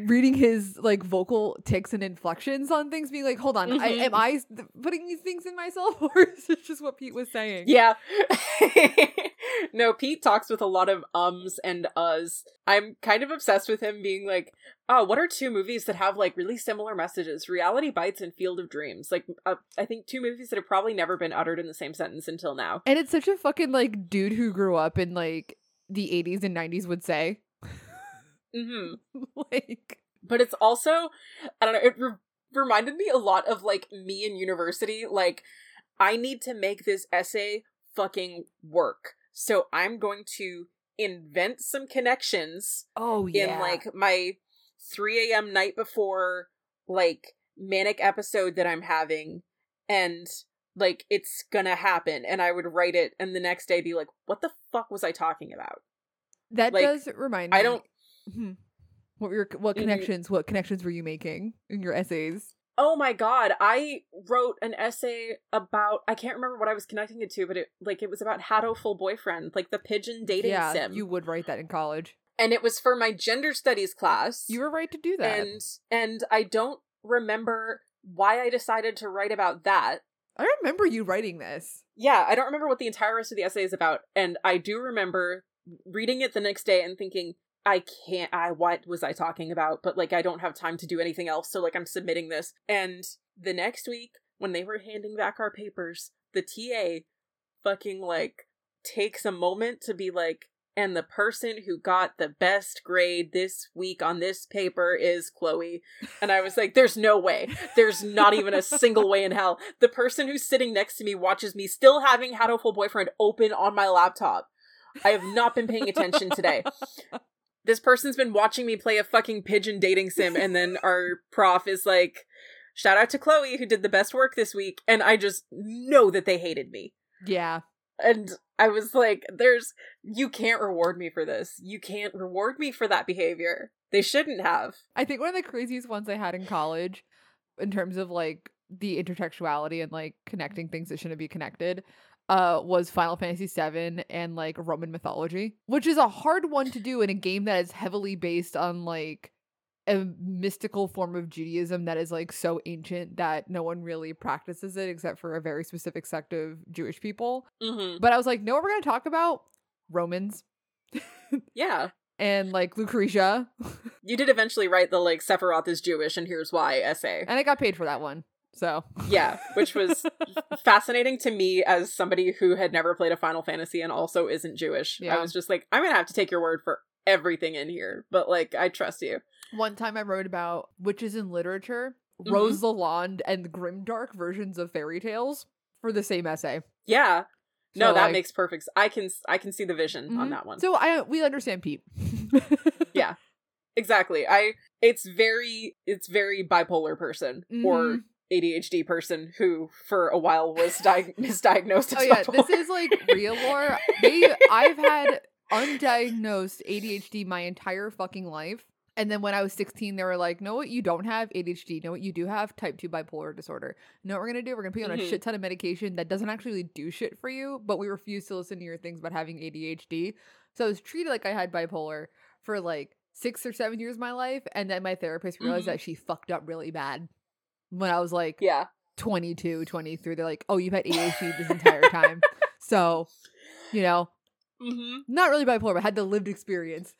reading his like vocal tics and inflections on things, being like, hold on, mm-hmm. Am I putting these things in myself, or is this just what Pete was saying? Yeah. No, Pete talks with a lot of ums and uhs. I'm kind of obsessed with him being like, oh, what are two movies that have like really similar messages? Reality Bites and Field of Dreams. Like I think two movies that have probably never been uttered in the same sentence until now. And it's such a fucking like dude who grew up in like the 80s and 90s would say. Mm-hmm. Like, but it's also, I don't know, it reminded me a lot of like me in university. Like, I need to make this essay fucking work, so I'm going to invent some connections. Oh yeah. In like my 3 a.m. night before like manic episode that I'm having, and like it's gonna happen. And I would write it, and the next day be like, what the fuck was I talking about? That like, does remind me. I don't. Mm-hmm. What connections were you making in your essays? Oh my God, I wrote an essay about, I can't remember what I was connecting it to, but it like it was about Hatto Full Boyfriend, like the pigeon dating sim. You would write that in college. And it was for my gender studies class. You were right to do that. And I don't remember why I decided to write about that. I remember you writing this. Yeah, I don't remember what the entire rest of the essay is about, and I do remember reading it the next day and thinking, what was I talking about? But, like, I don't have time to do anything else, so, like, I'm submitting this. And the next week, when they were handing back our papers, the TA fucking, like, takes a moment to be like, and the person who got the best grade this week on this paper is Chloe. And I was like, there's no way. There's not even a single way in hell. The person who's sitting next to me watches me still having How to Full Boyfriend open on my laptop. I have not been paying attention today. This person's been watching me play a fucking pigeon dating sim. And then our prof is like, shout out to Chloe who did the best work this week. And I just know that they hated me. Yeah. And I was like, you can't reward me for this. You can't reward me for that behavior. They shouldn't have. I think one of the craziest ones I had in college in terms of like the intertextuality and like connecting things that shouldn't be connected was Final Fantasy VII and like Roman mythology, which is a hard one to do in a game that is heavily based on like a mystical form of Judaism that is like so ancient that no one really practices it except for a very specific sect of Jewish people. Mm-hmm. But I was like, no, we're going to talk about Romans. Yeah. And like Lucretia. You did eventually write the like Sephiroth is Jewish and here's why essay. And I got paid for that one. So yeah, which was fascinating to me as somebody who had never played a Final Fantasy and also isn't Jewish. Yeah. I was just like, I'm going to have to take your word for everything in here, but like I trust you. One time I wrote about witches in literature, mm-hmm. Rose Lalonde and Grimdark versions of fairy tales for the same essay. Yeah. No, so, that like, makes perfect sense. I can see the vision mm-hmm. on that one. So we understand Pete. Yeah. Exactly. It's very bipolar person mm-hmm. or ADHD person who for a while was misdiagnosed as bipolar. Oh yeah, this is like real lore. I've had undiagnosed ADHD my entire fucking life. And then when I was 16, they were like, know what you don't have? ADHD. Know what you do have? Type 2 bipolar disorder. Know what we're going to do? We're going to put you on mm-hmm. a shit ton of medication that doesn't actually do shit for you, but we refuse to listen to your things about having ADHD. So I was treated like I had bipolar for like 6 or 7 years of my life. And then my therapist realized mm-hmm. that she fucked up really bad when I was like 22, 23. They're like, oh, you've had ADHD this entire time. So, you know, mm-hmm. not really bipolar, but had the lived experience.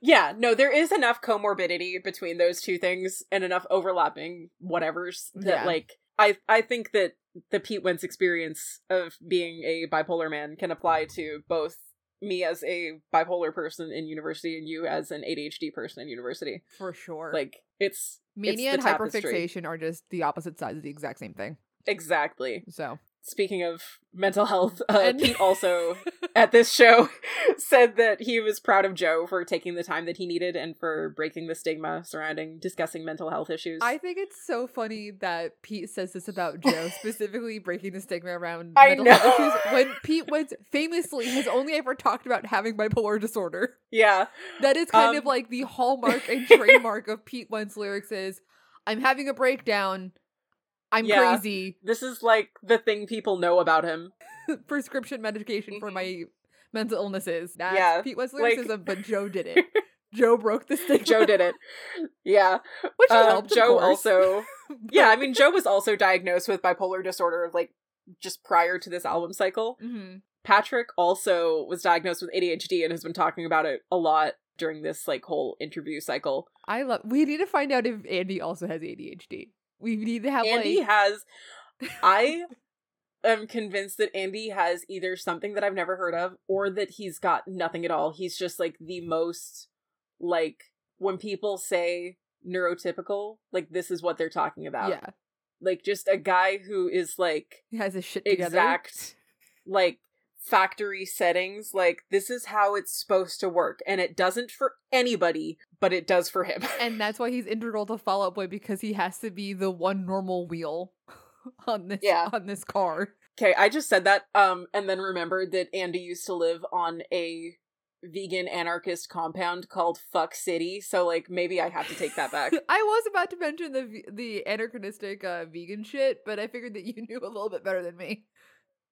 Yeah, no, there is enough comorbidity between those two things and enough overlapping whatevers that like I think that the Pete Wentz experience of being a bipolar man can apply to both me as a bipolar person in university and you as an ADHD person in university. For sure. Like it's mania and hyperfixation are just the opposite sides of the exact same thing. Exactly. So speaking of mental health, Pete also at this show said that he was proud of Joe for taking the time that he needed and for breaking the stigma surrounding discussing mental health issues. I think it's so funny that Pete says this about Joe, specifically breaking the stigma around mental health issues when Pete Wentz famously has only ever talked about having bipolar disorder. Yeah. That is kind of like the hallmark and trademark of Pete Wentz lyrics is, I'm having a breakdown. I'm crazy. This is like the thing people know about him. Prescription medication for my mental illnesses. That's Pete Wentz lyricism, like... but Joe did it. Joe broke the stick. Joe did it. Yeah. Which helped, Joe also. Yeah, I mean, Joe was also diagnosed with bipolar disorder, like, just prior to this album cycle. Mm-hmm. Patrick also was diagnosed with ADHD and has been talking about it a lot during this, like, whole interview cycle. We need to find out if Andy also has ADHD. We need to have Andy like... has. I am convinced that Andy has either something that I've never heard of or that he's got nothing at all. He's just like the most like when people say neurotypical, like this is what they're talking about. Yeah. Like just a guy who is like he has his shit together. Exact like factory settings, like this is how it's supposed to work and it doesn't for anybody but it does for him, and that's why he's integral to Fall Out Boy because he has to be the one normal wheel on this on this car. Okay, I just said that and then remembered that Andy used to live on a vegan anarchist compound called Fuck City, so like maybe I have to take that back. I was about to mention the anachronistic vegan shit, but I figured that you knew a little bit better than me.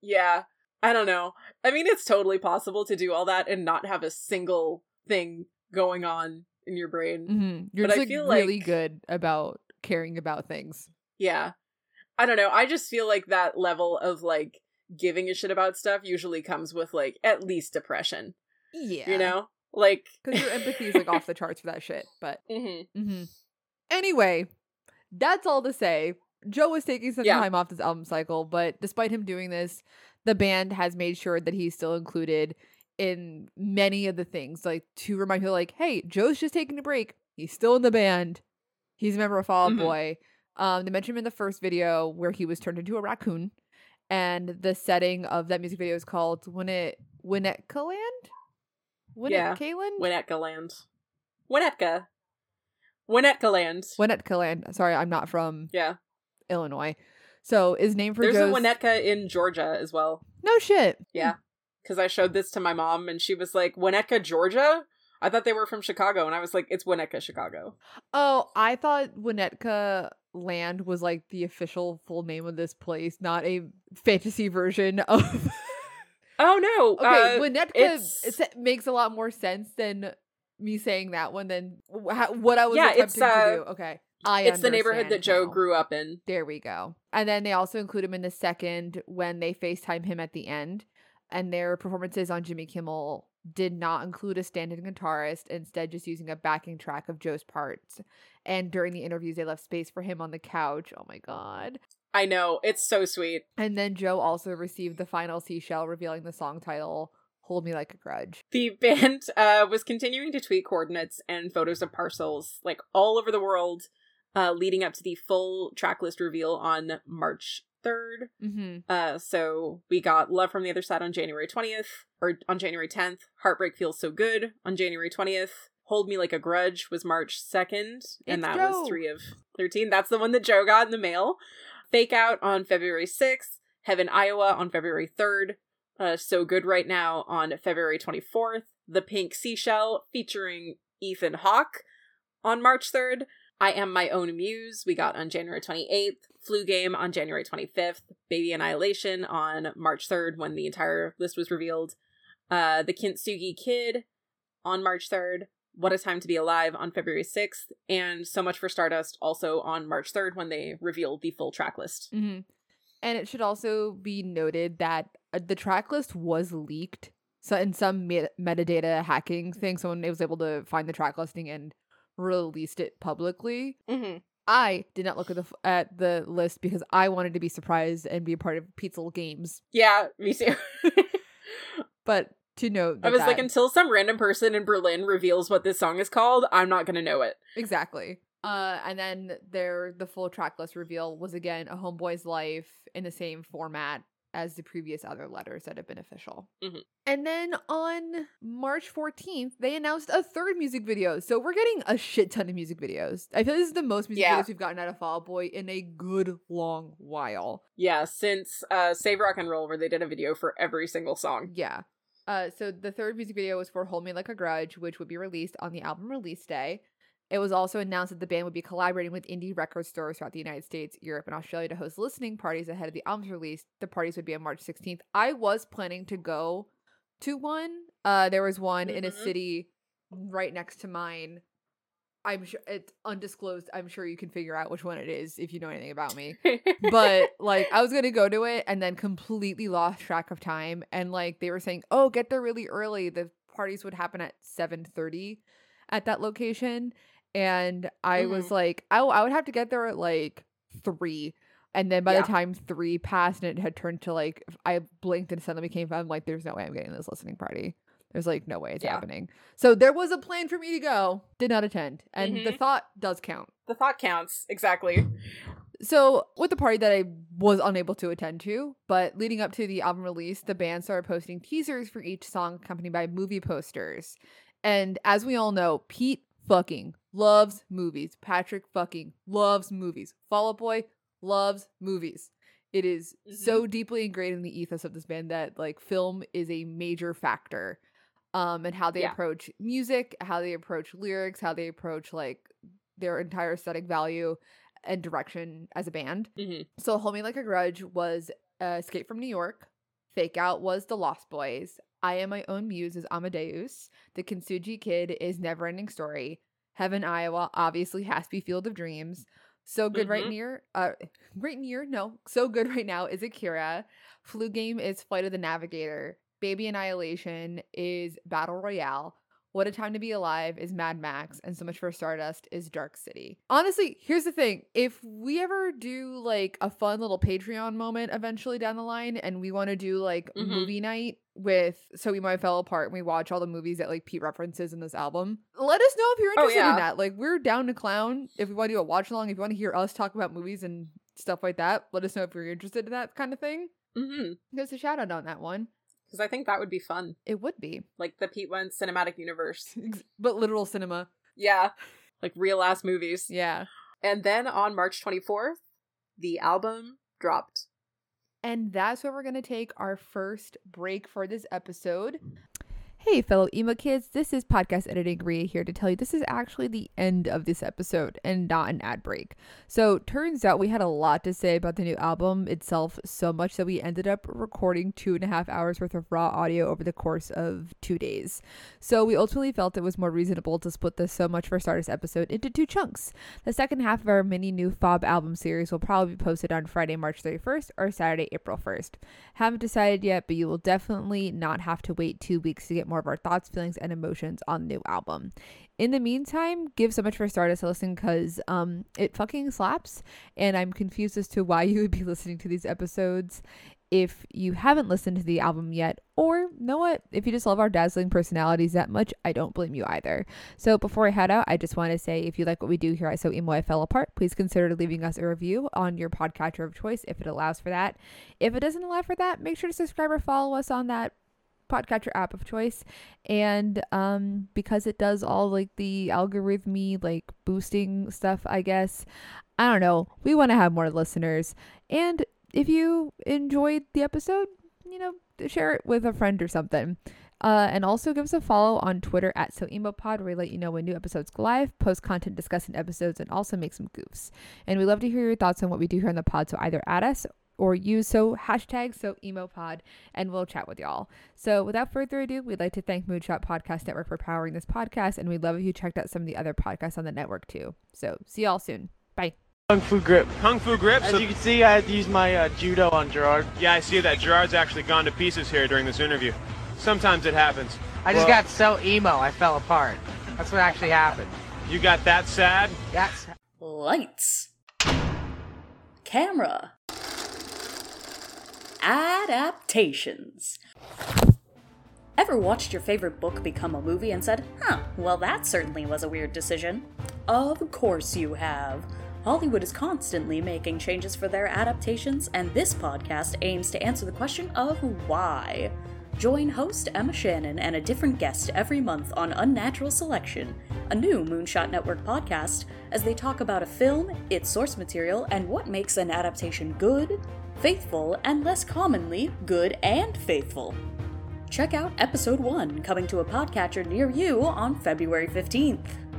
Yeah, I don't know. I mean, it's totally possible to do all that and not have a single thing going on in your brain. Mm-hmm. You're but just, I feel really good about caring about things. Yeah. I don't know. I just feel like that level of like giving a shit about stuff usually comes with like at least depression. Yeah. You know? Like, because your empathy is like off the charts for that shit. But anyway, that's all to say. Joe was taking some time off this album cycle, but despite him doing this, the band has made sure that he's still included in many of the things, like to remind people, like, hey, Joe's just taking a break. He's still in the band. He's a member of Fall Out Boy. They mentioned him in the first video where he was turned into a raccoon, and the setting of that music video is called Winnetka Land. Sorry, I'm not from Illinois, so is named for. There's Joe's... a Winnetka in Georgia as well. No shit. Yeah, because I showed this to my mom and she was like, "Winnetka, Georgia." I thought they were from Chicago, and I was like, "It's Winnetka, Chicago." Oh, I thought Winnetka Land was like the official full name of this place, not a fantasy version of. Oh no! Okay, Winnetka, it makes a lot more sense than me saying that one than what I was attempting to do. Okay, it's the neighborhood that Joe grew up in. There we go. And then they also include him in the second when they FaceTime him at the end, and their performances on Jimmy Kimmel did not include a stand-in guitarist, instead just using a backing track of Joe's parts. And during the interviews, they left space for him on the couch. Oh my god. I know. It's so sweet. And then Joe also received the final seashell, revealing the song title, Hold Me Like a Grudge. The band was continuing to tweet coordinates and photos of parcels like all over the world, leading up to the full track list reveal on March 3rd. So we got Love from the Other Side on January 20th, or on January 10th. Heartbreak Feels So Good on January 20th. Hold Me Like a Grudge was March 2nd, and that was 3 of 13. That's the one that Joe got in the mail. Fake Out on February 6th, Heaven, Iowa on February 3rd, So Good Right Now on February 24th, The Pink Seashell featuring Ethan Hawke on March 3rd, I Am My Own Muse we got on January 28th, Flu Game on January 25th, Baby Annihilation on March 3rd when the entire list was revealed, The Kintsugi Kid on March 3rd, What a Time to Be Alive on February 6th, and So Much for Stardust also on March 3rd when they revealed the full track list. And it should also be noted that the track list was leaked. So in some metadata hacking thing, someone was able to find the track listing and released it publicly. I did not look at the list because I wanted to be surprised and be a part of Pete's little games. Yeah, me too. But... to know that I was like, until some random person in Berlin reveals what this song is called, I'm not gonna know it. Exactly. And then the full track list reveal was again A Homeboy's Life in the same format as the previous other letters that have been official. And then on March 14th, they announced a third music video. So we're getting a shit ton of music videos. I feel this is the most music videos we've gotten out of Fall Out Boy in a good long while. Yeah, since Save Rock and Roll, where they did a video for every single song. Yeah. So the third music video was for Hold Me Like a Grudge, which would be released on the album release day. It was also announced that the band would be collaborating with indie record stores throughout the United States, Europe, and Australia to host listening parties ahead of the album's release. The parties would be on March 16th. I was planning to go to one. There was one in a city right next to mine. I'm sure it's undisclosed. I'm sure you can figure out which one it is if you know anything about me. But like, I was going to go to it and then completely lost track of time. And like, they were saying, oh, get there really early. The parties would happen at 7:30 at that location. And I was like, oh, I would have to get there at like 3. And then by the time 3 passed and it had turned to like, I blinked and suddenly became, I'm like, there's no way I'm getting this listening party. There's like no way it's happening. So there was a plan for me to go. Did not attend. And the thought does count. The thought counts. Exactly. So with the party that I was unable to attend to, but leading up to the album release, the band started posting teasers for each song accompanied by movie posters. And as we all know, Pete fucking loves movies. Patrick fucking loves movies. Fall Out Boy loves movies. It is so deeply ingrained in the ethos of this band that like film is a major factor. And how they approach music, how they approach lyrics, how they approach like their entire aesthetic value and direction as a band. So Hold Me Like a Grudge was Escape from New York. Fake Out was The Lost Boys. I Am My Own Muse is Amadeus. The Kintsugi Kid is Neverending Story. Heaven, Iowa obviously has to be Field of Dreams. So Good So Good Right Now is Akira. Flu Game is Flight of the Navigator. Baby Annihilation is Battle Royale. What a Time to Be Alive is Mad Max. And So Much for Stardust is Dark City. Honestly, here's the thing. If we ever do like a fun little Patreon moment eventually down the line and we want to do like movie night with So We Might Fell Apart and we watch all the movies that like Pete references in this album, let us know if you're interested in that. Like, we're down to clown. If we want to do a watch along, if you want to hear us talk about movies and stuff like that, let us know if you're interested in that kind of thing. Mm-hmm. There's a shout out on that one. Because I think that would be fun. It would be. Like the Pete Wentz cinematic universe. But literal cinema. Yeah. Like real ass movies. Yeah. And then on March 24th, the album dropped. And that's where we're going to take our first break for this episode. Hey, fellow emo kids. This is Podcast Editing Rhea here to tell you this is actually the end of this episode and not an ad break. So turns out we had a lot to say about the new album itself, so much that we ended up recording 2.5 hours worth of raw audio over the course of 2 days. So we ultimately felt it was more reasonable to split the So Much for Stardust episode into 2 chunks. The second half of our mini new FOB album series will probably be posted on Friday, March 31st or Saturday, April 1st. Haven't decided yet, but you will definitely not have to wait 2 weeks to get more of our thoughts, feelings, and emotions on the new album. In the meantime, give So Much for Stardust a listen because it fucking slaps, and I'm confused as to why you would be listening to these episodes if you haven't listened to the album yet, or, you know what, if you just love our dazzling personalities that much, I don't blame you either. So before I head out, I just want to say if you like what we do here at So Emo I Fell Apart, please consider leaving us a review on your podcatcher of choice if it allows for that. If it doesn't allow for that, make sure to subscribe or follow us on that podcatcher app of choice, and because it does all like the algorithmy like boosting stuff, I guess, I don't know, we want to have more listeners. And if you enjoyed the episode, you know, share it with a friend or something. And also give us a follow on Twitter at SoEmoPod, where we let you know when new episodes go live, post content discussing episodes, and also make some goofs. And we love to hear your thoughts on what we do here on the pod, so either at us or use hashtag SoEmoPod, and we'll chat with y'all. So without further ado, we'd like to thank Moonshot Podcast Network for powering this podcast, and we'd love if you checked out some of the other podcasts on the network too. So see y'all soon. Bye. Kung Fu Grip. As you can see, I had to use my judo on Gerard. Yeah, I see that. Gerard's actually gone to pieces here during this interview. Sometimes it happens. I just got so emo, I fell apart. That's what actually happened. You got that sad? Yes. Lights. Camera. Adaptations. Ever watched your favorite book become a movie and said, well that certainly was a weird decision? Of course you have. Hollywood is constantly making changes for their adaptations, and this podcast aims to answer the question of why. Join host Emma Shannon and a different guest every month on Unnatural Selection, a new Moonshot Network podcast, as they talk about a film, its source material, and what makes an adaptation good, faithful, and less commonly, good and faithful. Check out episode 1, coming to a podcatcher near you on February 15th.